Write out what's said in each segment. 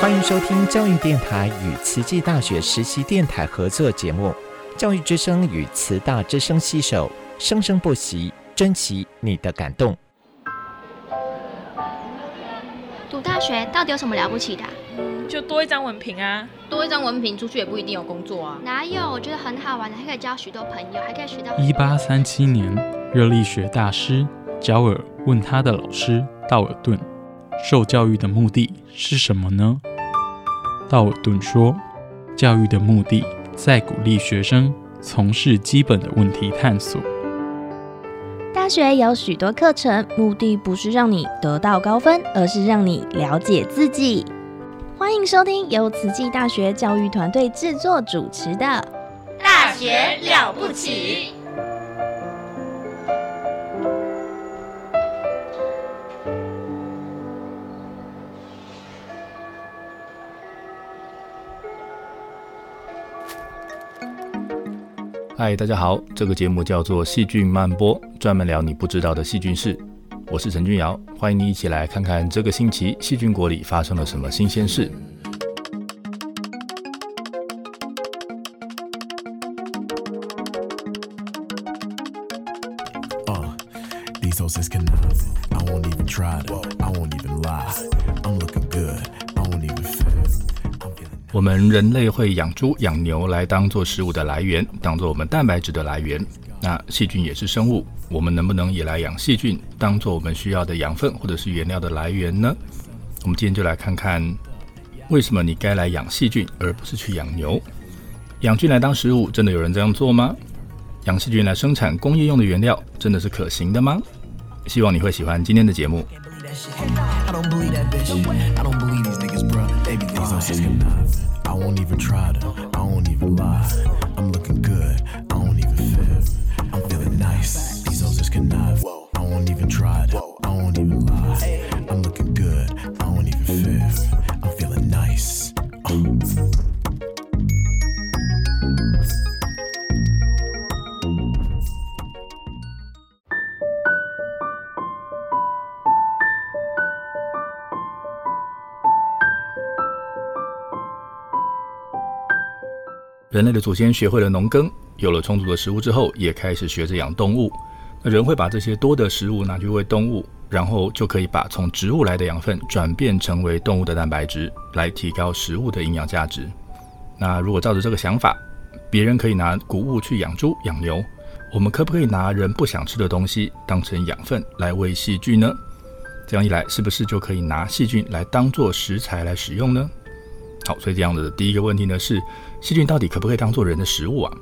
欢迎收听教育电台与慈济大学实习电台合作节目《教育之声》与慈大之声携手，生生不息，珍惜你的感动。读大学到底有什么了不起的啊？就多一张文凭啊，多一张文凭出去也不一定有工作啊。哪有？我觉得很好玩的，还可以交许多朋友，还可以学到。1837年，热力学大师焦耳问他的老师道尔顿，受教育的目的是什么呢？道尔顿说，教育的目的在鼓励学生从事基本的问题探索。大学有许多课程，目的不是让你得到高分，而是让你了解自己。欢迎收听由慈济大学教育团队制作主持的《大学了不起》。嗨，大家好，这个节目叫做细菌漫播，专门聊你不知道的细菌事。我是陈俊尧，欢迎你一起来看看这个星期细菌国里发生了什么新鲜事。我们人类会养猪养牛来当做食物的来源，当做我们蛋白质的来源。那细菌也是生物，我们能不能也来养细菌，当做我们需要的养分或者是原料的来源呢？我们今天就来看看，为什么你该来养细菌而不是去养牛。养菌来当食物，真的有人这样做吗？养细菌来生产工业用的原料，真的是可行的吗？希望你会喜欢今天的节目。人类的祖先学会了农耕，有了充足的食物之后，也开始学着养动物。那人会把这些多的食物拿去喂动物，然后就可以把从植物来的养分转变成为动物的蛋白质，来提高食物的营养价值。那如果照着这个想法，别人可以拿谷物去养猪养牛，我们可不可以拿人不想吃的东西当成养分来喂细菌呢？这样一来，是不是就可以拿细菌来当作食材来使用呢？好，所以这样的第一个问题呢是，细菌到底可不可以当作人的食物啊？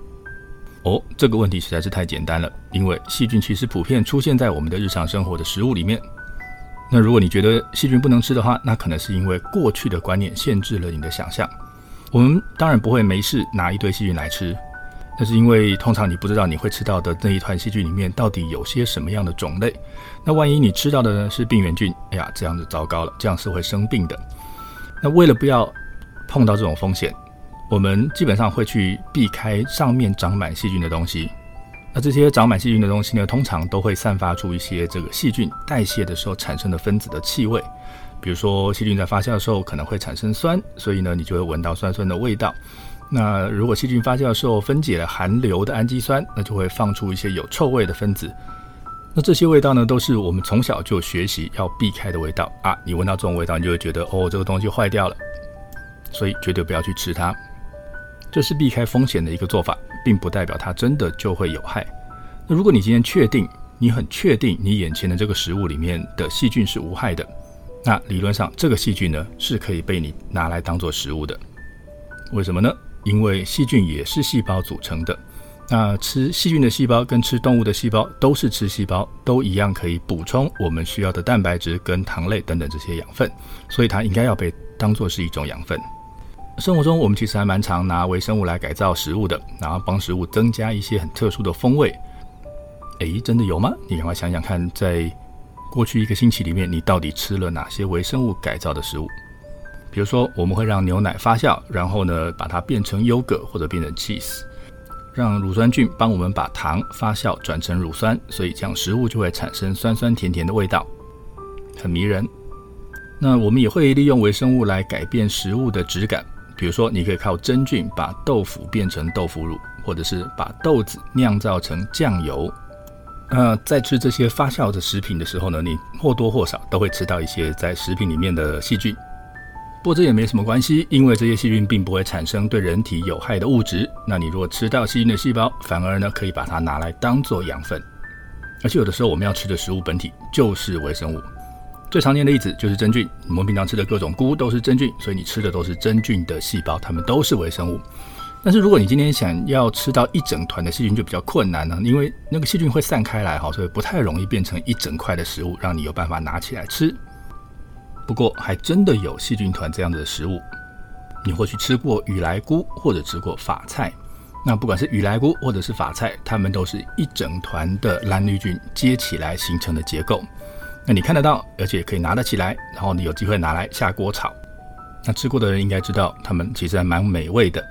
这个问题实在是太简单了，因为细菌其实普遍出现在我们的日常生活的食物里面。那如果你觉得细菌不能吃的话，那可能是因为过去的观念限制了你的想象。我们当然不会没事拿一堆细菌来吃，那是因为通常你不知道你会吃到的那一团细菌里面到底有些什么样的种类。那万一你吃到的呢是病原菌，这样就糟糕了，这样是会生病的。那为了不要碰到这种风险，我们基本上会去避开上面长满细菌的东西。那这些长满细菌的东西呢，通常都会散发出一些这个细菌代谢的时候产生的分子的气味。比如说细菌在发酵的时候可能会产生酸，所以呢你就会闻到酸酸的味道。那如果细菌发酵的时候分解了含硫的氨基酸，那就会放出一些有臭味的分子。那这些味道呢，都是我们从小就学习要避开的味道啊。你闻到这种味道，你就会觉得这个东西坏掉了，所以绝对不要去吃它。这是避开风险的一个做法，并不代表它真的就会有害。那如果你今天很确定你眼前的这个食物里面的细菌是无害的，那理论上这个细菌呢是可以被你拿来当做食物的。为什么呢？因为细菌也是细胞组成的。那吃细菌的细胞跟吃动物的细胞都是吃细胞，都一样可以补充我们需要的蛋白质跟糖类等等这些养分，所以它应该要被当作是一种养分。生活中我们其实还蛮常拿微生物来改造食物的，然后帮食物增加一些很特殊的风味。真的有吗？你赶快想想看，在过去一个星期里面，你到底吃了哪些微生物改造的食物？比如说我们会让牛奶发酵，然后呢把它变成优格或者变成 cheese， 让乳酸菌帮我们把糖发酵转成乳酸，所以这样食物就会产生酸酸甜甜的味道，很迷人。那我们也会利用微生物来改变食物的质感，比如说你可以靠真菌把豆腐变成豆腐乳，或者是把豆子酿造成酱油。在吃这些发酵的食品的时候呢，你或多或少都会吃到一些在食品里面的细菌，不过这也没什么关系，因为这些细菌并不会产生对人体有害的物质。那你如果吃到细菌的细胞，反而呢可以把它拿来当作养分。而且有的时候我们要吃的食物本体就是微生物，最常见的例子就是真菌，我们平常吃的各种菇都是真菌，所以你吃的都是真菌的细胞，它们都是微生物。但是如果你今天想要吃到一整团的细菌就比较困难了，因为那个细菌会散开来，所以不太容易变成一整块的食物让你有办法拿起来吃。不过还真的有细菌团这样的食物，你或许吃过雨来菇或者吃过法菜，那不管是雨来菇或者是法菜，它们都是一整团的蓝绿菌接起来形成的结构，那你看得到而且可以拿得起来，然后你有机会拿来下锅炒。那吃过的人应该知道它们其实还蛮美味的。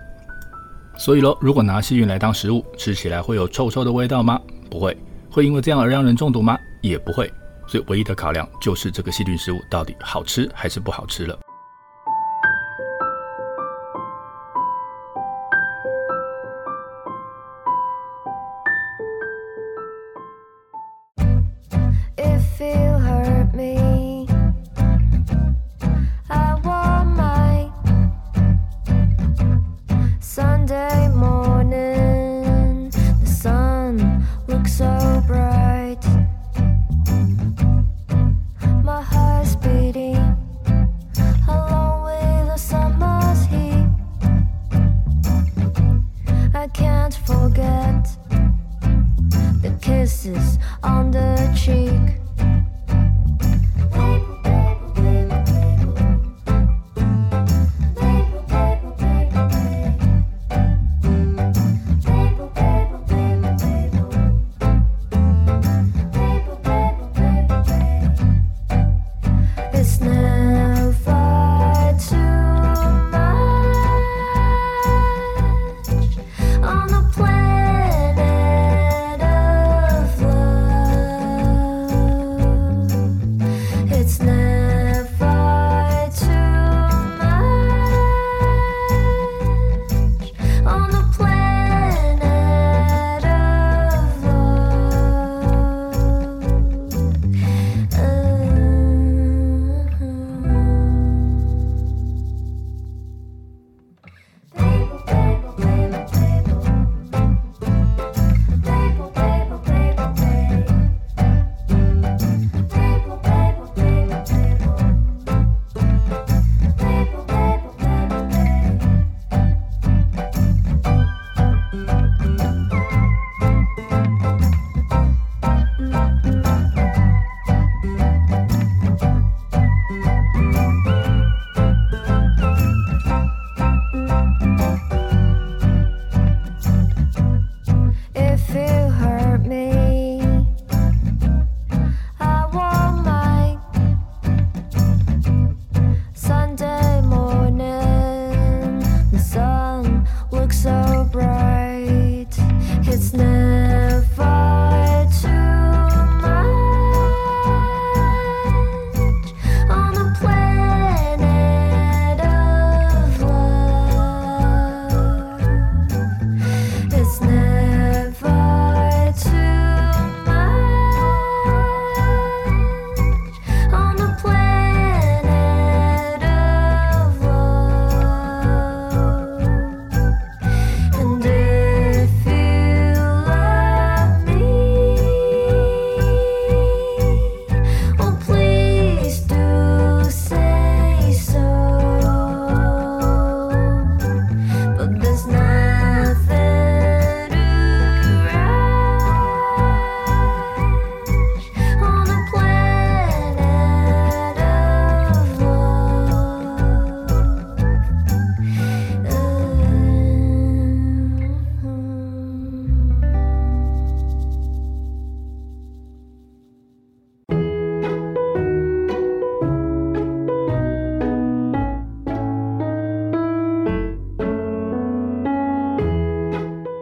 所以咯，如果拿细菌来当食物，吃起来会有臭臭的味道吗？不会。会因为这样而让人中毒吗？也不会。所以唯一的考量就是这个细菌食物到底好吃还是不好吃了。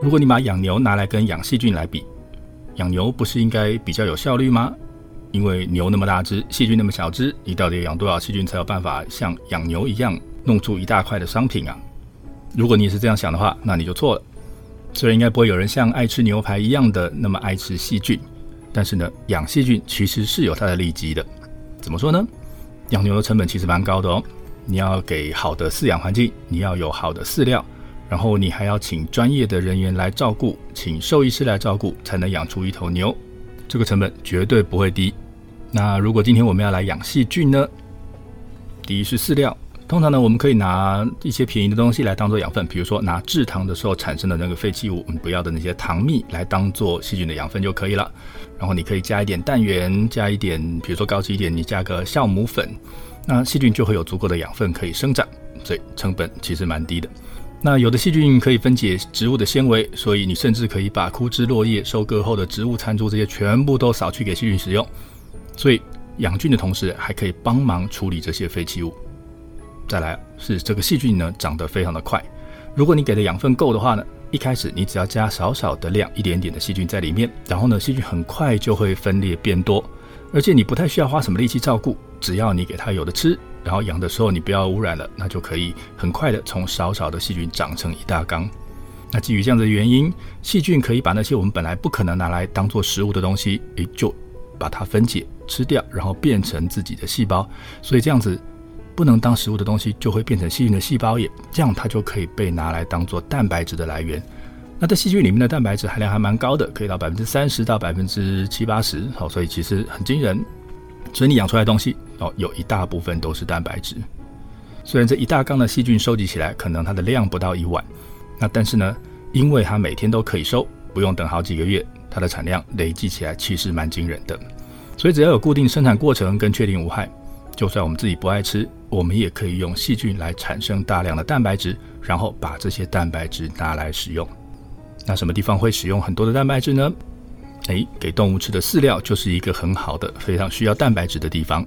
如果你把养牛拿来跟养细菌来比，养牛不是应该比较有效率吗？因为牛那么大只，细菌那么小只，你到底养多少细菌才有办法像养牛一样弄出一大块的商品啊？如果你是这样想的话，那你就错了。虽然应该不会有人像爱吃牛排一样的那么爱吃细菌，但是呢，养细菌其实是有它的利基的。怎么说呢？养牛的成本其实蛮高的哦，你要给好的饲养环境，你要有好的饲料，然后你还要请专业的人员来照顾，请兽医师来照顾，才能养出一头牛。这个成本绝对不会低。那如果今天我们要来养细菌呢？第一是饲料，通常呢我们可以拿一些便宜的东西来当做养分，比如说拿制糖的时候产生的那个废弃物，我们不要的那些糖蜜来当做细菌的养分就可以了。然后你可以加一点氮源，加一点，比如说高级一点，你加个酵母粉，那细菌就会有足够的养分可以生长，所以成本其实蛮低的。那有的细菌可以分解植物的纤维，所以你甚至可以把枯枝落叶、收割后的植物残株这些全部都扫去给细菌使用。所以养菌的同时还可以帮忙处理这些废弃物。再来是这个细菌呢长得非常的快，如果你给的养分够的话呢，一开始你只要加少少的量，一点点的细菌在里面，然后呢细菌很快就会分裂变多，而且你不太需要花什么力气照顾，只要你给它有的吃，然后养的时候你不要污染了，那就可以很快的从少少的细菌长成一大缸。那基于这样的原因，细菌可以把那些我们本来不可能拿来当做食物的东西，也就把它分解吃掉，然后变成自己的细胞，所以这样子不能当食物的东西就会变成细菌的细胞液，这样它就可以被拿来当做蛋白质的来源。那在细菌里面的蛋白质含量还蛮高的，可以到 30% 到 70-80%、哦、所以其实很惊人。所以你养出来的东西、哦、有一大部分都是蛋白质。虽然这一大缸的细菌收集起来可能它的量不到一碗，那但是呢因为它每天都可以收，不用等好几个月，它的产量累积起来其实蛮惊人的。所以只要有固定生产过程跟确定无害，就算我们自己不爱吃，我们也可以用细菌来产生大量的蛋白质，然后把这些蛋白质拿来使用。那什么地方会使用很多的蛋白质呢？给动物吃的饲料就是一个很好的非常需要蛋白质的地方。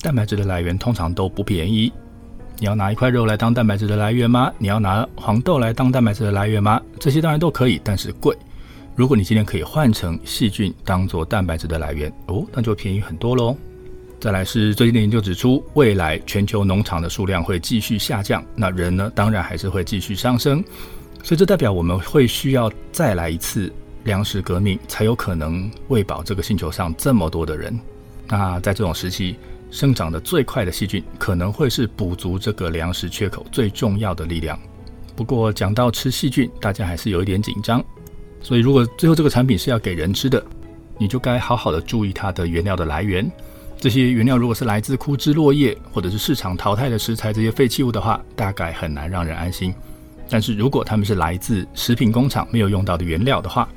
蛋白质的来源通常都不便宜，你要拿一块肉来当蛋白质的来源吗？你要拿黄豆来当蛋白质的来源吗？这些当然都可以，但是贵。如果你今天可以换成细菌当做蛋白质的来源，哦，那就便宜很多咯。再来是最近的研究指出，未来全球农场的数量会继续下降，那人呢当然还是会继续上升，所以这代表我们会需要再来一次粮食革命，才有可能喂饱这个星球上这么多的人。那在这种时期，生长的最快的细菌可能会是补足这个粮食缺口最重要的力量。不过讲到吃细菌，大家还是有一点紧张，所以如果最后这个产品是要给人吃的，你就该好好的注意它的原料的来源。这些原料如果是来自枯枝落叶或者是市场淘汰的食材这些废弃物的话，大概很难让人安心。但是如果它们是来自食品工厂没有用到的原料的话，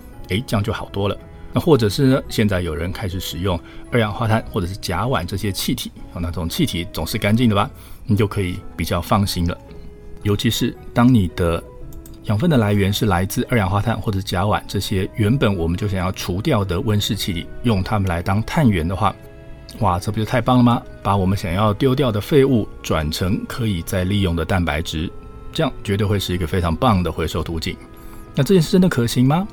这样就好多了。那或者是呢，现在有人开始使用二氧化碳或者是甲烷这些气体，那种气体总是干净的吧，你就可以比较放心了。尤其是当你的养分的来源是来自二氧化碳或者甲烷这些原本我们就想要除掉的温室气体，用它们来当碳源的话，哇，这不就太棒了吗？把我们想要丢掉的废物转成可以再利用的蛋白质，这样绝对会是一个非常棒的回收途径。那这件事真的可行吗？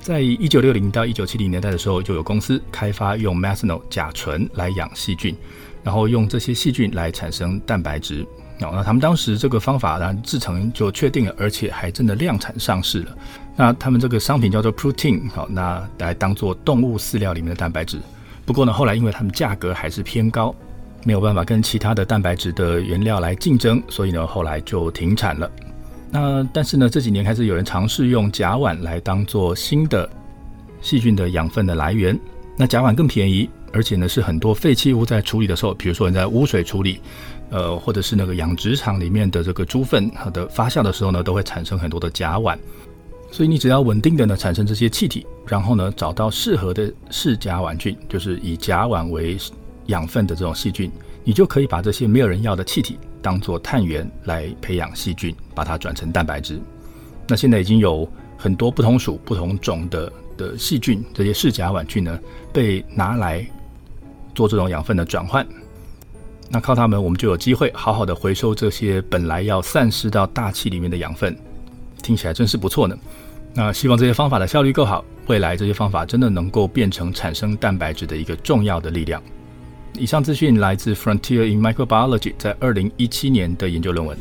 在1960到1970年代的时候，就有公司开发用 methanol 甲醇来养细菌，然后用这些细菌来产生蛋白质。那他们当时这个方法呢制成就确定了，而且还真的量产上市了。那他们这个商品叫做 protein， 那来当做动物饲料里面的蛋白质。不过呢，后来因为他们价格还是偏高，没有办法跟其他的蛋白质的原料来竞争，所以呢后来就停产了。那但是呢，这几年开始有人尝试用甲烷来当做新的细菌的养分的来源。那甲烷更便宜，而且呢是很多废弃物在处理的时候，比如说你在污水处理或者是那个养殖场里面的这个猪粪它的发酵的时候呢，都会产生很多的甲烷。所以你只要稳定的呢产生这些气体，然后呢找到适合的嗜甲烷菌，就是以甲烷为养分的这种细菌，你就可以把这些没有人要的气体当作碳源来培养细菌，把它转成蛋白质。那现在已经有很多不同属不同种的细菌，这些嗜甲烷菌呢被拿来做这种养分的转换。那靠它们我们就有机会好好的回收这些本来要散失到大气里面的养分，听起来真是不错呢。那希望这些方法的效率够好，未来这些方法真的能够变成产生蛋白质的一个重要的力量。以上资讯来自 Frontiers in Microbiology 在2017年的研究论文。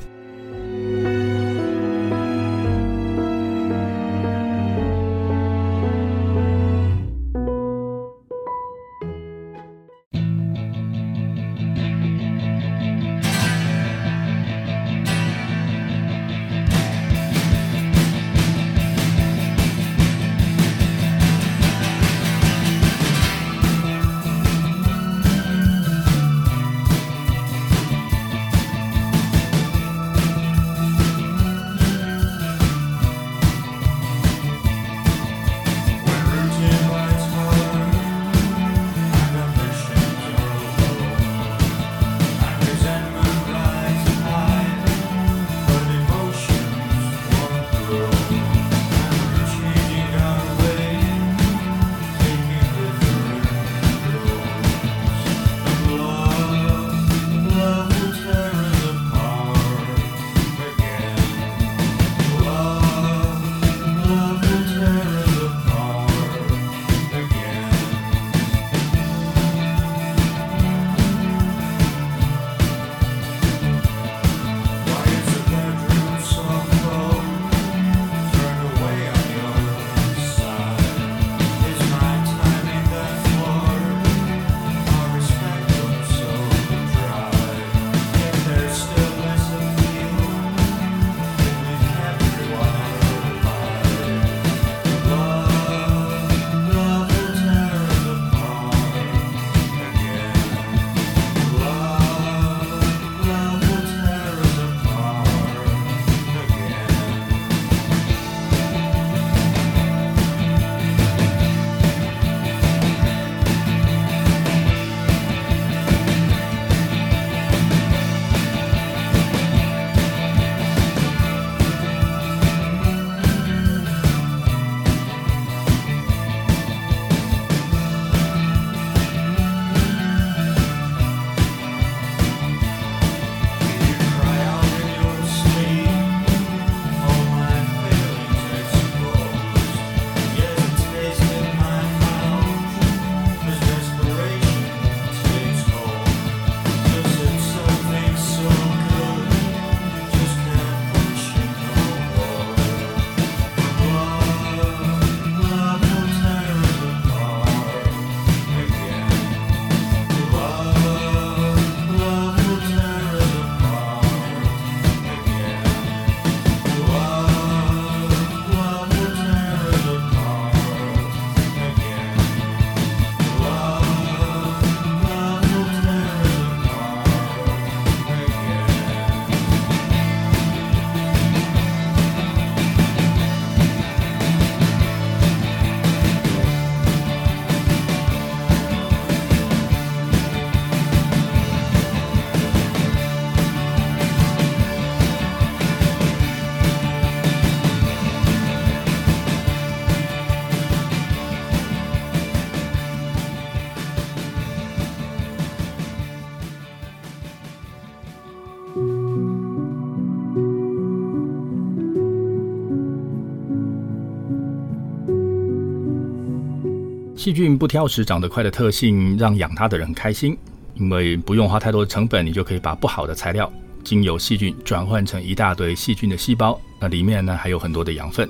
细菌不挑食、长得快的特性让养它的人开心，因为不用花太多的成本，你就可以把不好的材料经由细菌转换成一大堆细菌的细胞，那里面呢还有很多的养分。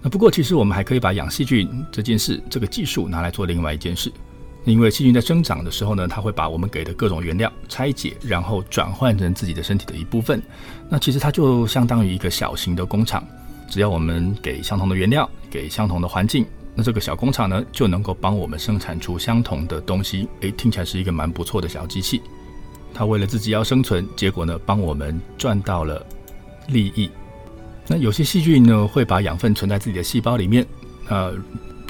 那不过其实我们还可以把养细菌这件事，这个技术拿来做另外一件事，因为细菌在生长的时候呢，它会把我们给的各种原料拆解，然后转换成自己的身体的一部分。那其实它就相当于一个小型的工厂，只要我们给相同的原料，给相同的环境，那这个小工厂呢就能够帮我们生产出相同的东西。听起来是一个蛮不错的小机器，它为了自己要生存，结果呢帮我们赚到了利益。那有些细菌呢会把养分存在自己的细胞里面，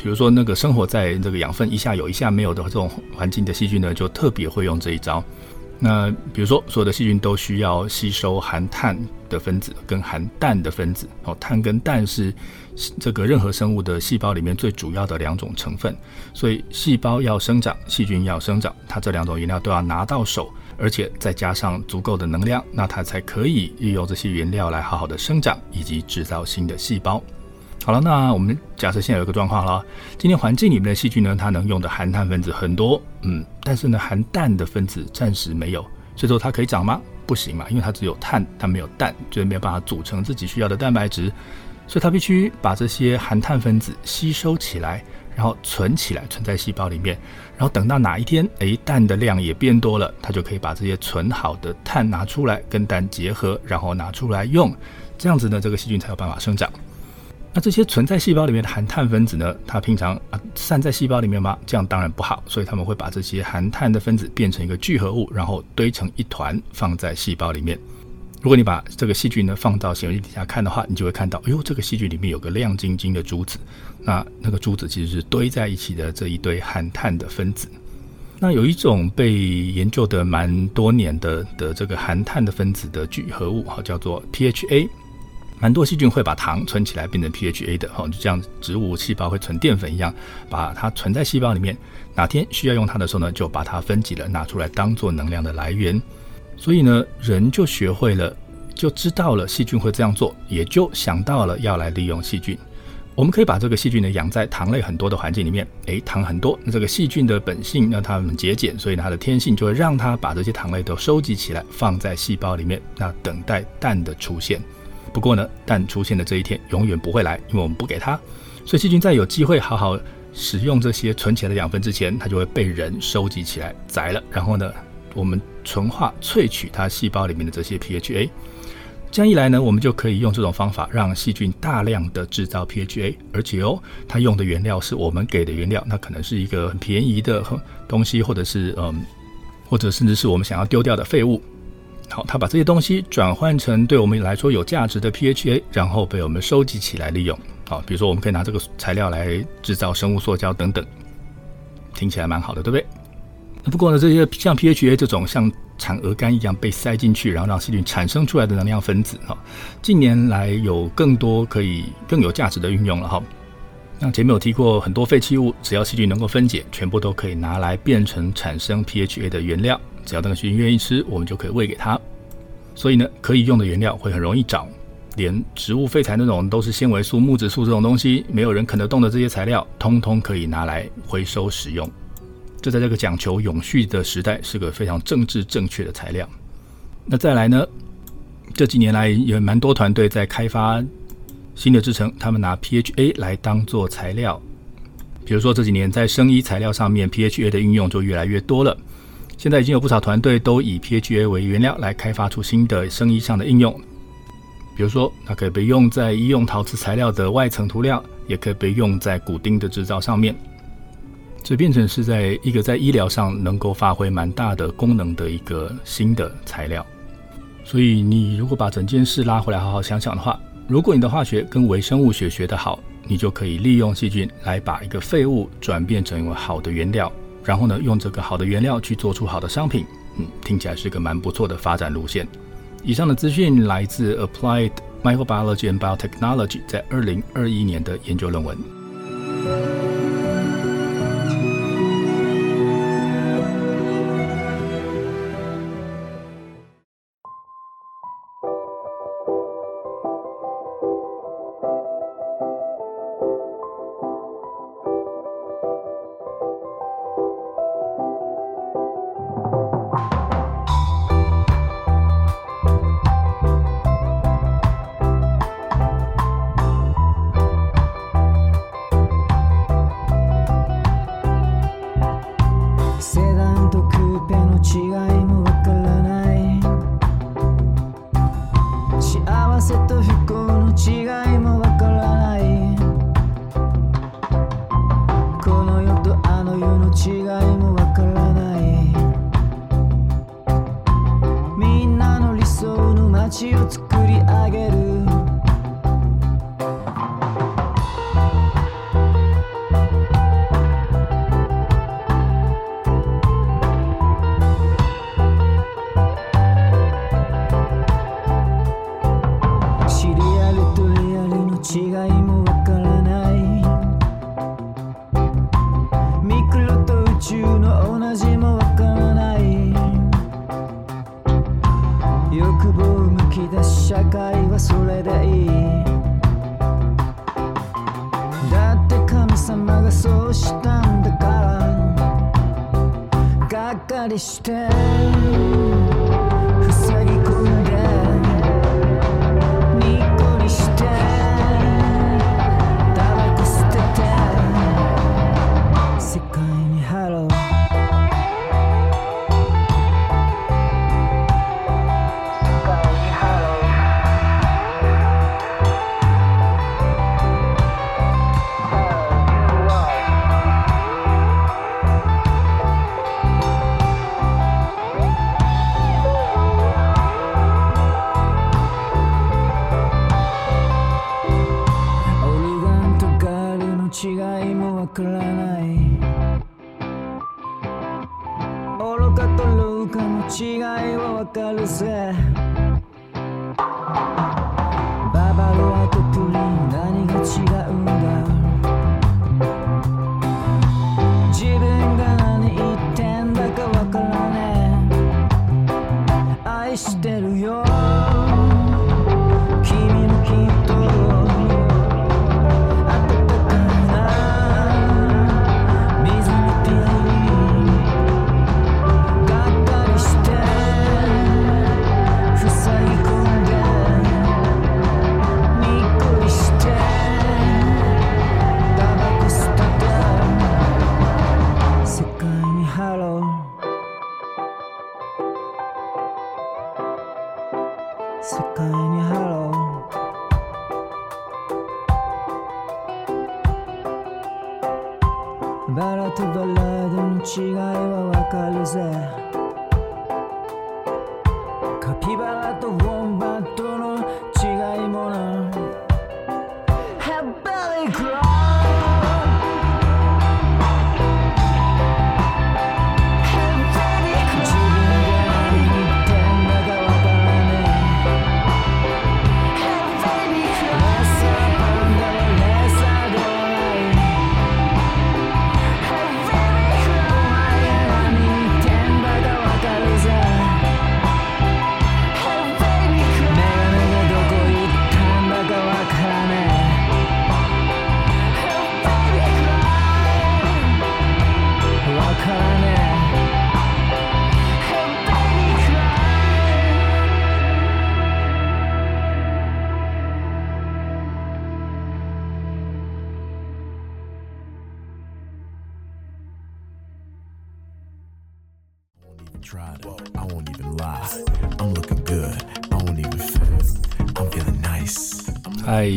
比如说那个生活在这个养分一下有一下没有的这种环境的细菌呢，就特别会用这一招。那比如说所有的细菌都需要吸收含碳的分子跟含氮的分子，碳跟氮是这个任何生物的细胞里面最主要的两种成分，所以细胞要生长，细菌要生长，它这两种原料都要拿到手，而且再加上足够的能量，那它才可以利用这些原料来好好的生长以及制造新的细胞。好了，那我们假设现在有一个状况了，今天环境里面的细菌呢，它能用的含碳分子很多，但是呢含氮的分子暂时没有，所以说它可以长吗？不行嘛，因为它只有碳，它没有氮，就没有办法组成自己需要的蛋白质，所以它必须把这些含碳分子吸收起来，然后存起来，存在细胞里面，然后等到哪一天氮的量也变多了，它就可以把这些存好的碳拿出来跟氮结合，然后拿出来用，这样子呢这个细菌才有办法生长。那这些存在细胞里面的含碳分子呢，它平常散在细胞里面吗？这样当然不好，所以他们会把这些含碳的分子变成一个聚合物，然后堆成一团放在细胞里面。如果你把这个细菌呢放到显微镜底下看的话，你就会看到，哎呦，这个细菌里面有个亮晶晶的珠子，那个珠子其实是堆在一起的这一堆含碳的分子。那有一种被研究的蛮多年的这个含碳的分子的聚合物叫做 PHA，蛮多细菌会把糖存起来变成 PHA 的，就像植物细胞会存淀粉一样，把它存在细胞里面，哪天需要用它的时候呢，就把它分解了拿出来当作能量的来源。所以呢，人就学会了，就知道了细菌会这样做，也就想到了要来利用细菌。我们可以把这个细菌呢养在糖类很多的环境里面，糖很多，那这个细菌的本性呢，它们节俭，所以它的天性就会让它把这些糖类都收集起来放在细胞里面，那等待氮的出现。不过呢，氮出现的这一天永远不会来，因为我们不给它，所以细菌在有机会好好使用这些存起来的养分之前，它就会被人收集起来宰了，然后呢，我们纯化萃取它细胞里面的这些 PHA。 这样一来呢，我们就可以用这种方法让细菌大量的制造 PHA， 而且它用的原料是我们给的原料，那可能是一个很便宜的东西，或者是或者甚至是我们想要丢掉的废物。好，它把这些东西转换成对我们来说有价值的 PHA， 然后被我们收集起来利用。好，比如说我们可以拿这个材料来制造生物塑胶等等，听起来蛮好的，对不对？不过呢，这些像 PHA 这种像产鹅肝一样被塞进去，然后让细菌产生出来的能量分子，近年来有更多可以更有价值的运用了。那前面有提过，很多废弃物只要细菌能够分解，全部都可以拿来变成产生 PHA 的原料，只要那个细菌愿意吃，我们就可以喂给它。所以呢，可以用的原料会很容易找，连植物废材那种都是纤维素、木质素这种东西，没有人啃得动的这些材料，通通可以拿来回收使用。这在这个讲求永续的时代，是个非常政治正确的材料。那再来呢，这几年来有蛮多团队在开发新的制成，他们拿 PHA 来当作材料，比如说这几年在生医材料上面 PHA 的运用就越来越多了，现在已经有不少团队都以 PHA 为原料来开发出新的生医上的应用，比如说它可以被用在医用陶瓷材料的外层涂料，也可以被用在骨钉的制造上面，这变成是在一个在医疗上能够发挥蛮大的功能的一个新的材料。所以你如果把整件事拉回来好好想想的话，如果你的化学跟微生物学学得好，你就可以利用细菌来把一个废物转变成一个好的原料，然后呢，用这个好的原料去做出好的商品。听起来是个蛮不错的发展路线。以上的资讯来自 Applied Microbiology and Biotechnology 在2021年的研究论文。欲望をむき出す社会はそれでいい。がそうしたんだからがっかりして塞ぎ込んでにっこりしてタバコ捨てて世界にハロー愚かと愚かの違いはわかるぜババロアとプリン何が違うんだ自分が何言ってんだかわからねえ愛してるよ君のきっと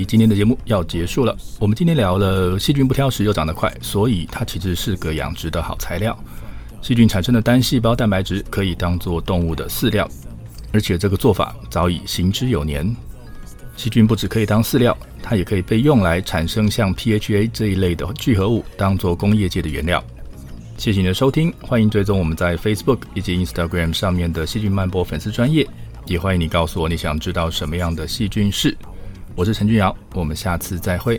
今天的节目要结束了，我们今天聊了细菌不挑食又长得快，所以它其实是个养殖的好材料。细菌产生的单细胞蛋白质可以当作动物的饲料，而且这个做法早已行之有年。细菌不只可以当饲料，它也可以被用来产生像 PHA 这一类的聚合物，当作工业界的原料。谢谢你的收听，欢迎追踪我们在 Facebook 以及 Instagram 上面的细菌漫播粉丝专页，也欢迎你告诉我你想知道什么样的细菌是。我是陈俊尧，我们下次再会。